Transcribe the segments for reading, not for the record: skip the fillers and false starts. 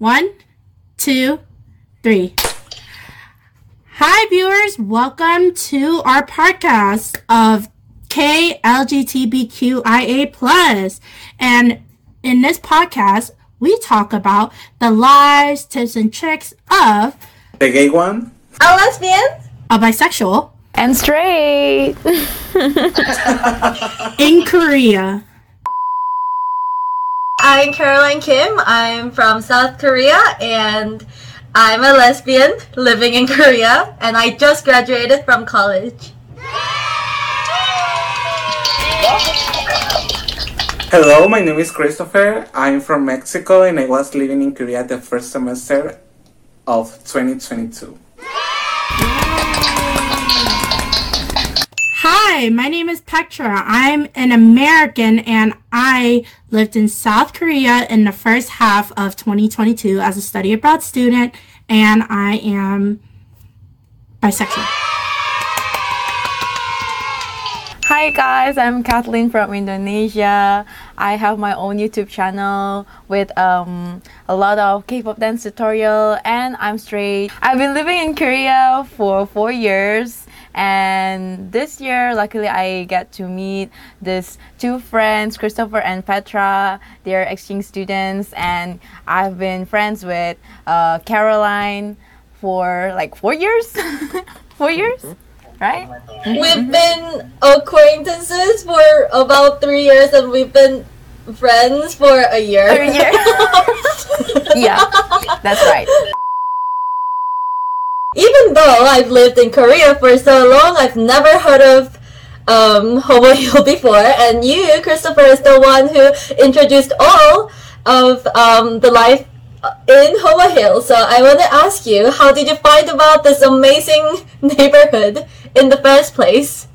1, 2, 3. Hi, viewers. Welcome to our podcast of KLGTBQIA+. And in this podcast, we talk about the lives, tips, and tricks of the gay one, a lesbian, a bisexual, and straight in Korea. I'm Caroline Kim. I'm from South Korea, and I'm a lesbian living in Korea, and I just graduated from college. Hello, my name is Christopher. I'm from Mexico, and I was living in Korea the first semester of 2022. Hi, my name is Petra. I'm an American, and I lived in South Korea in the first half of 2022 as a study abroad student, and I am bisexual. Hi guys, I'm Kathleen from Indonesia. I have my own YouTube channel with a lot of K-pop dance tutorial, and I'm straight. I've been living in Korea for 4 years. And this year, luckily, I get to meet these two friends, Christopher and Petra. They're exchange students, and I've been friends with Caroline for like 4 years. 4 years, right? We've been acquaintances for about 3 years, and we've been friends for a year. Yeah, that's right. Even though I've lived in Korea for so long, I've never heard of Homo Hill before, and you, Christopher, is the one who introduced all of the life in Homo Hill. So I want to ask you, how did you find about this amazing neighborhood in the first place?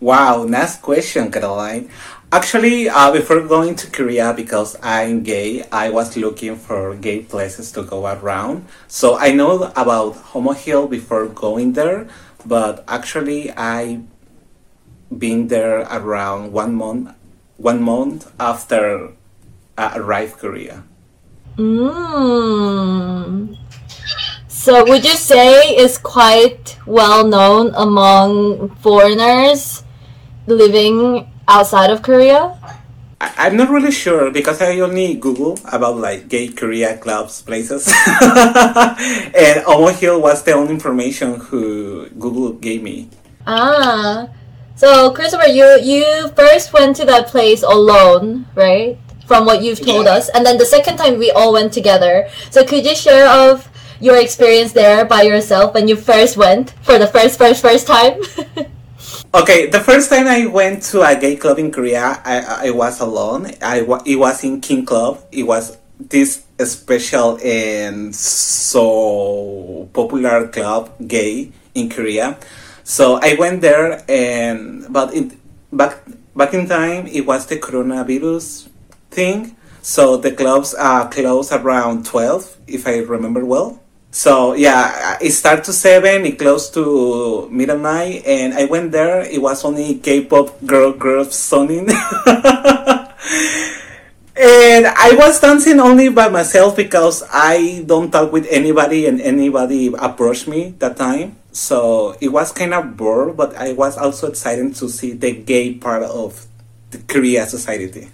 Wow, nice question, Caroline. Actually, before going to Korea, because I'm gay, I was looking for gay places to go around. So I know about Homo Hill before going there, but actually I been there around one month after I arrived Korea. So would you say it's quite well known among foreigners living outside of Korea? I'm not really sure, because I only Google about like gay Korea clubs, places, and Homo Hill was the only information who Google gave me. So Christopher, you first went to that place alone, right? From what you've told us, and then the second time we all went together. So could you share of your experience there by yourself when you first went for the first time? Okay, the first time I went to a gay club in Korea, I was alone. It was in King Club. It was this special and so popular club, gay, in Korea. So I went there, and back in time, it was the coronavirus thing. So the clubs are closed around 12, if I remember well. So yeah, it started to 7, it closed to midnight, and I went there. It was only K-pop girls singing, and I was dancing only by myself because I don't talk with anybody, and anybody approached me that time. So it was kind of bored, but I was also excited to see the gay part of the Korea society.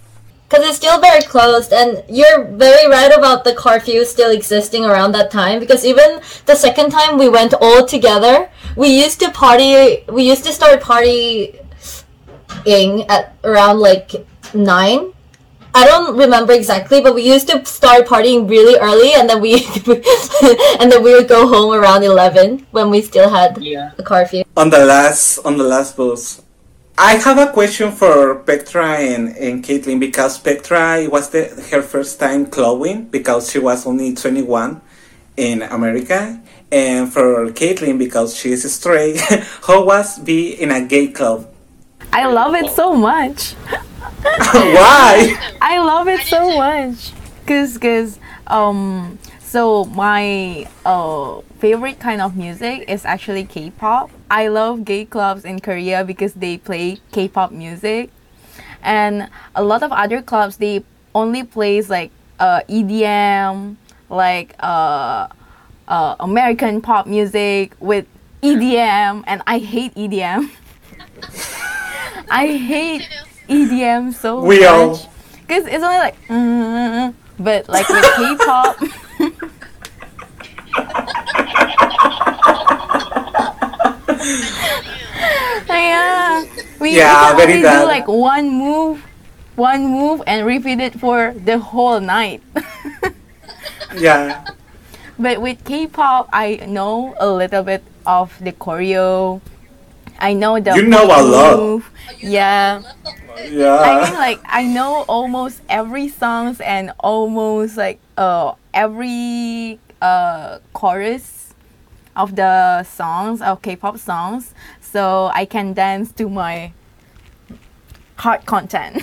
Because it's still very closed, and you're very right about the curfew still existing around that time, because even the second time we went all together, we used to start partying at around like 9. I don't remember exactly, but we used to start partying really early, and then we would go home around 11 when we still had a curfew. On the last bus. I have a question for Petra and Caitlin, because Petra, it was her first time clubbing, because she was only 21 in America. And for Caitlin, because she is straight, how was be in a gay club? I love it so much. Why? I love it so much. So my favorite kind of music is actually K-pop. I love gay clubs in Korea because they play K-pop music, and a lot of other clubs, they only plays like EDM like American pop music with EDM, and I hate EDM. I hate EDM so much because it's only like but like with K-pop. Yeah, we can only do like one move and repeat it for the whole night. Yeah. But with K-pop, I know a little bit of the choreo. I know the move. Yeah. Yeah. I mean, like, I know almost every songs and almost like every chorus of the songs, of K-pop songs. So I can dance to my heart content.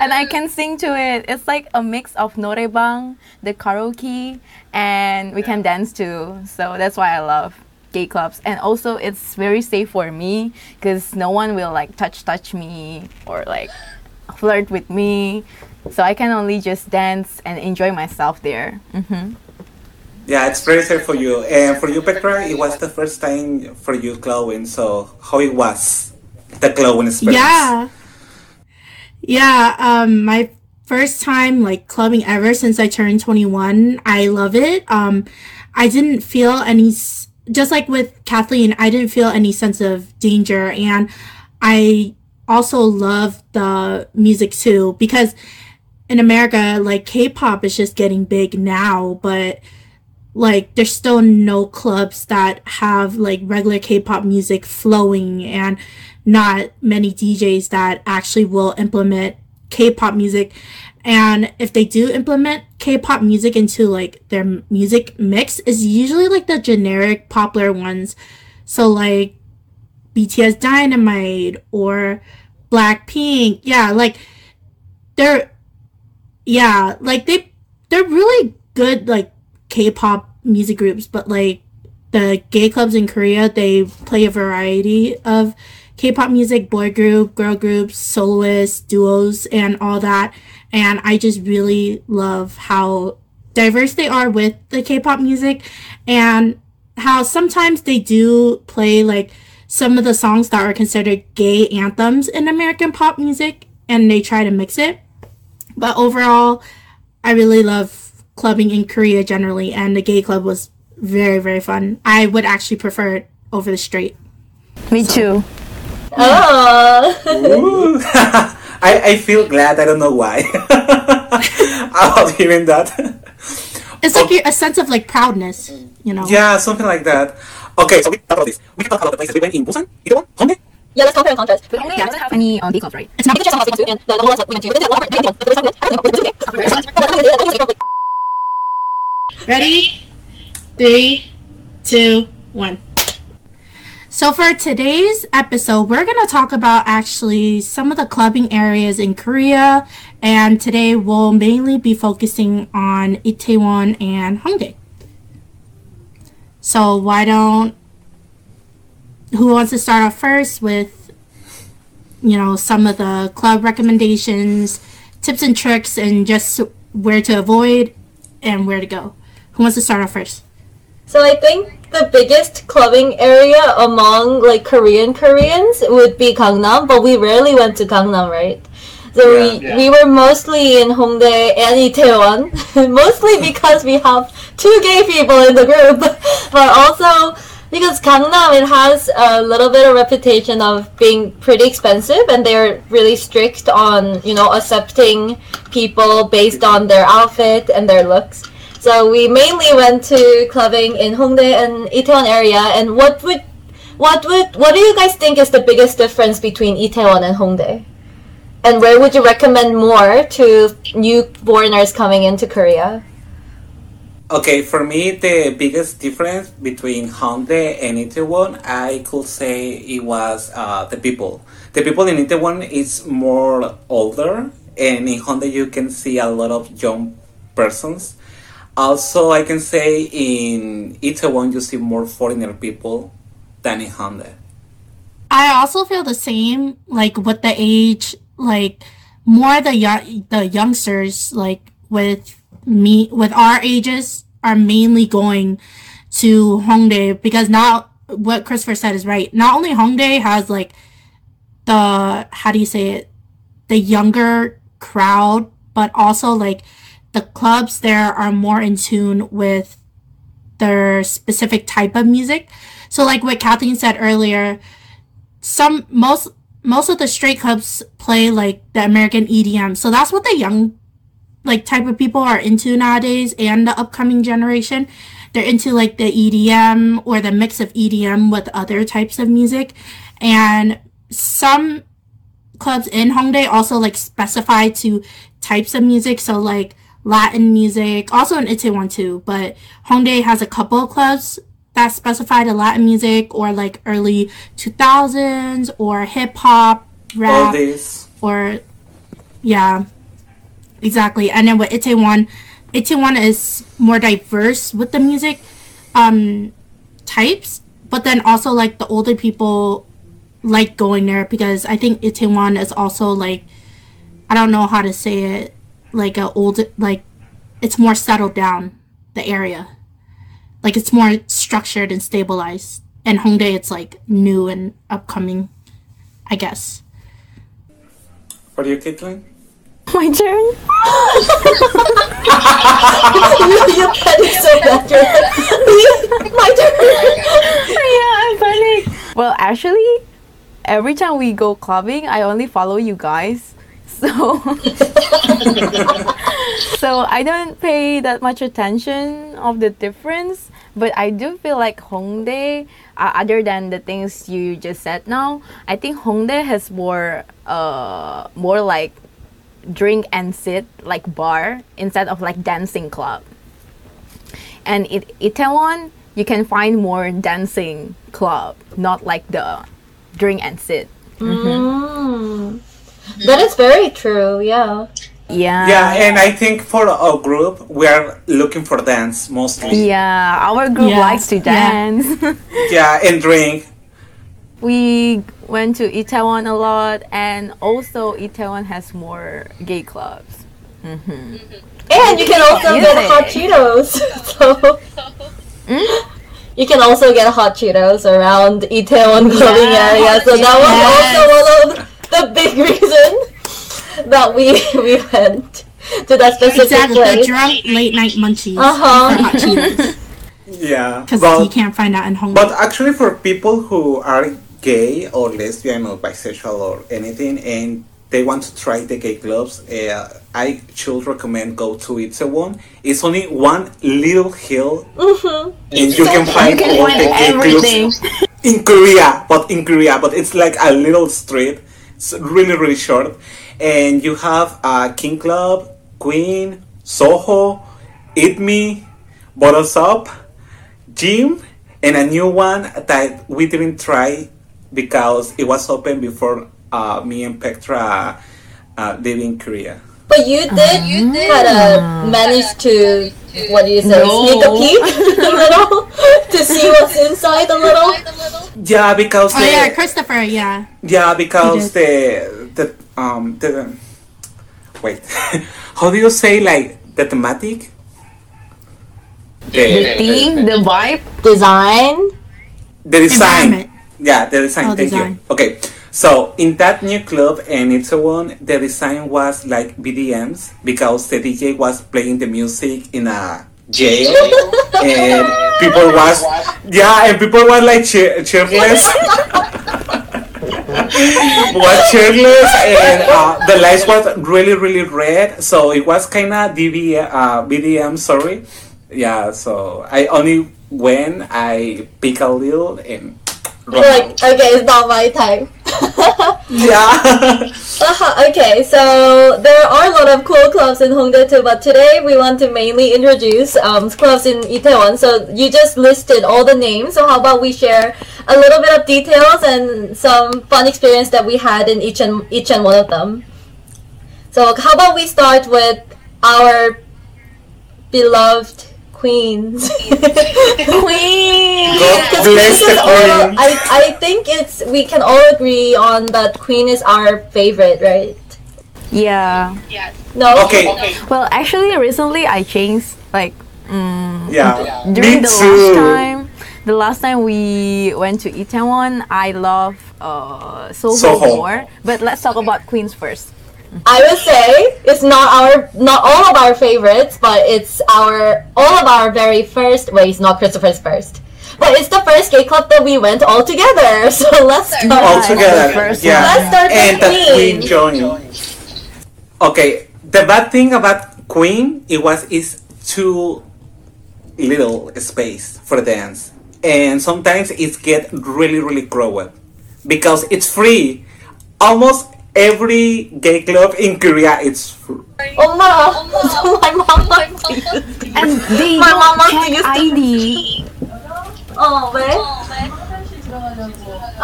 And I can sing to it. It's like a mix of Norebang, the karaoke, and we can dance too. So that's why I love gay clubs. And also it's very safe for me because no one will like touch me or like flirt with me. So I can only just dance and enjoy myself there. Mm-hmm. Yeah, it's very safe for you. And for you, Petra, it was the first time for you glowing. So how it was, the glowing experience? Yeah, my first time like clubbing ever since I turned 21. I love it. I didn't feel any, just like with Kathleen, I didn't feel any sense of danger. And I also love the music too, because in America, like K-pop is just getting big now, but like there's still no clubs that have like regular K-pop music flowing, and not many DJs that actually will implement K-pop music. And if they do implement K-pop music into like their music mix, it's usually like the generic popular ones. So like BTS Dynamite or Blackpink. Yeah, like they're really good like K-pop music groups, but like the gay clubs in Korea, they play a variety of K-pop music, boy group, girl groups, soloists, duos, and all that. And I just really love how diverse they are with the K-pop music, and how sometimes they do play like some of the songs that are considered gay anthems in American pop music, and they try to mix it. But overall, I really love clubbing in Korea generally, and the gay club was very, very fun. I would actually prefer it over the straight. Me too. Oh. I feel glad. I don't know why. About hearing that. It's like a sense of like proudness, you know. Yeah, something like that. Okay, so we talked about this. We talked about the places we went in Busan, Itaewon, Hongdae. Yeah, let's compare and contrast. Hongdae doesn't have any gay clubs, right? It's not just Hongdae and the whole lot we went to. Ready? 3, 2, 1. So for today's episode, we're going to talk about actually some of the clubbing areas in Korea, and today we'll mainly be focusing on Itaewon and Hongdae. So who wants to start off first with, you know, some of the club recommendations, tips and tricks, and just where to avoid and where to go? Who wants to start off first? So I think the biggest clubbing area among like Koreans would be Gangnam, but we rarely went to Gangnam, right? So we were mostly in Hongdae and Itaewon, mostly because we have 2 gay people in the group, but also because Gangnam, it has a little bit of reputation of being pretty expensive, and they're really strict on, you know, accepting people based on their outfit and their looks. So we mainly went to clubbing in Hongdae and Itaewon area. And what do you guys think is the biggest difference between Itaewon and Hongdae? And where would you recommend more to new foreigners coming into Korea? Okay, for me, the biggest difference between Hongdae and Itaewon, I could say it was the people. The people in Itaewon is more older, and in Hongdae you can see a lot of young persons. Also, I can say in Itaewon you see more foreigner people than in Hongdae. I also feel the same, like with the age, like more the youngsters, like with me with our ages are mainly going to Hongdae, because not what Christopher said is right. Not only Hongdae has like the, how do you say it, the younger crowd, but also like the clubs there are more in tune with their specific type of music. So like what Kathleen said earlier, most of the straight clubs play like the American EDM. So that's what the young like type of people are into nowadays, and the upcoming generation, they're into like the EDM or the mix of EDM with other types of music. And some clubs in Hongdae also like specify to types of music, so like Latin music, also in Itaewon too, but Hongdae has a couple of clubs that specify to Latin music or like early 2000s or hip hop, rap, or yeah, exactly. And then with Itaewon is more diverse with the music types, but then also like the older people like going there, because I think Itaewon is also like, I don't know how to say it, like a old, like it's more settled down, the area, like it's more structured and stabilized, and Hongdae it's like new and upcoming, I guess. What are you, Caitlin? My turn. You panicked so bad. My turn. Yeah, I'm panicked. Well, actually, every time we go clubbing, I only follow you guys, so so I don't pay that much attention of the difference. But I do feel like Hongdae, other than the things you just said now, I think Hongdae has more like drink and sit, like bar, instead of like dancing club. And in Itaewon, you can find more dancing club, not like the drink and sit. Mm-hmm. That is very true, yeah. Yeah. Yeah, and I think for our group, we are looking for dance mostly. Yeah, our group likes to dance. Yeah, and drink. We went to Itaewon a lot, and also Itaewon has more gay clubs. Mm-hmm. Mm-hmm. And you can also get hot Cheetos. You can also get hot Cheetos around Itaewon clubbing area. So that was also one of the big reason that we went to that specific place. The drunk late night munchies. Uh-huh. Hot Cheetos. Yeah. Because you can't find that in Hongdae. But actually for people who are gay or lesbian or bisexual or anything, and they want to try the gay clubs, I should recommend go to Itaewon. It's only one little hill, and you can find all the gay clubs in Korea, but it's like a little strip. It's really, really short, and you have King Club, Queen, Soho, Eat Me, Bottles Up, Gym, and a new one that we didn't try because it was open before me and Petra live in Korea. But you did manage to, what do you say, sneak a peek a little to see what's inside a little? Yeah, because... Christopher, yeah. Yeah, because the wait, how do you say, like, the thematic? The theme, the vibe, design? The design. Yeah, the design, thank you. Okay. So, in that new club, and it's a one, the design was like BDMs, because the DJ was playing the music in a jail, and people was like cheerless, and the lights was really, really red, so it was kind of BDM, sorry. Yeah, so I only went, I pick a little, and... Like, okay, it's not my time. Yeah. Okay, so there are a lot of cool clubs in Hongdae too, but today we want to mainly introduce clubs in Itaewon. So you just listed all the names, so how about we share a little bit of details and some fun experience that we had in each and one of them. So how about we start with our beloved Queens. Queen. I think it's, we can all agree on that Queen is our favorite, right? Yeah. Yes. No. Okay. Well, actually, recently I changed, like, during the last time we went to Itaewon, I love Soho more. But let's talk about Queens first. I would say it's not all of our favorites, but it's all of our very first. Wait, it's not Christopher's first, but it's the first gay club that we went all together. So let's start Let's start with Queen. Queen joining. Okay, the bad thing about Queen is too little space for dance, and sometimes it gets really, really crowded because it's free. Almost every gay club in Korea is free. Oh no! Oh, no. My mom wants to use it. And they check ID. Oh man.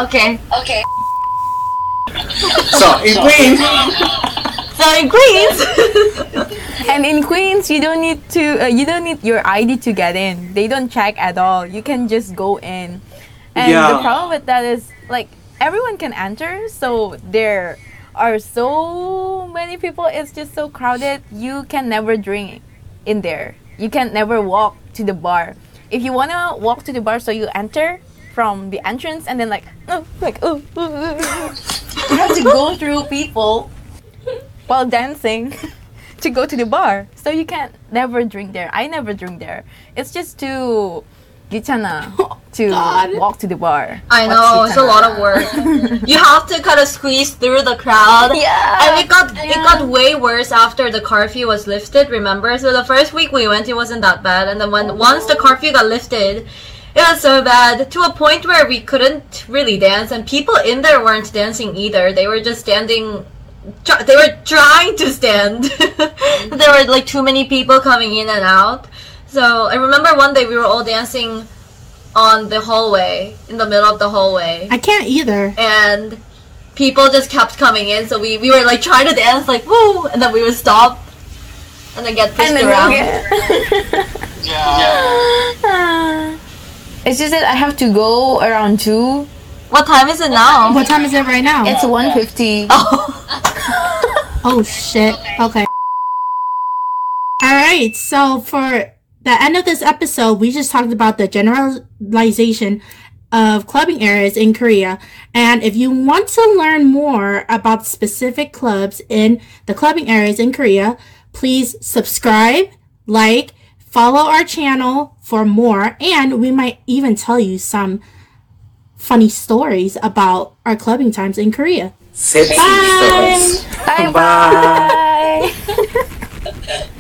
Okay. So in Queens. And in Queens, you don't need to. You don't need your ID to get in. They don't check at all. You can just go in. And the problem with that is, like, everyone can enter, so there are so many people. It's just so crowded. You can never drink in there. You can never walk to the bar. If you wanna walk to the bar, so you enter from the entrance and then you have to go through people while dancing to go to the bar. So you can never drink there. I never drink there. It's just too 귀찮아 to walk to the bar. I know, it's a lot of work. You have to kind of squeeze through the crowd. Yeah. And it got way worse after the curfew was lifted, remember? So the first week we went, it wasn't that bad. And then once the curfew got lifted, it was so bad, to a point where we couldn't really dance. And people in there weren't dancing either. They were just standing. They were trying to stand. There were like too many people coming in and out. So I remember one day we were all dancing on the hallway, in the middle of the hallway. I can't either. And people just kept coming in, so we were like trying to dance, like woo, and then we would stop and then get pushed around. It's just that I have to go around 2. What time is it now? What time is it right now? It's 1:50. Oh. Oh shit. Okay. Alright, so for the end of this episode, we just talked about the generalization of clubbing areas in Korea. And if you want to learn more about specific clubs in the clubbing areas in Korea, please subscribe, like, follow our channel for more. And we might even tell you some funny stories about our clubbing times in Korea. Bye! Bye!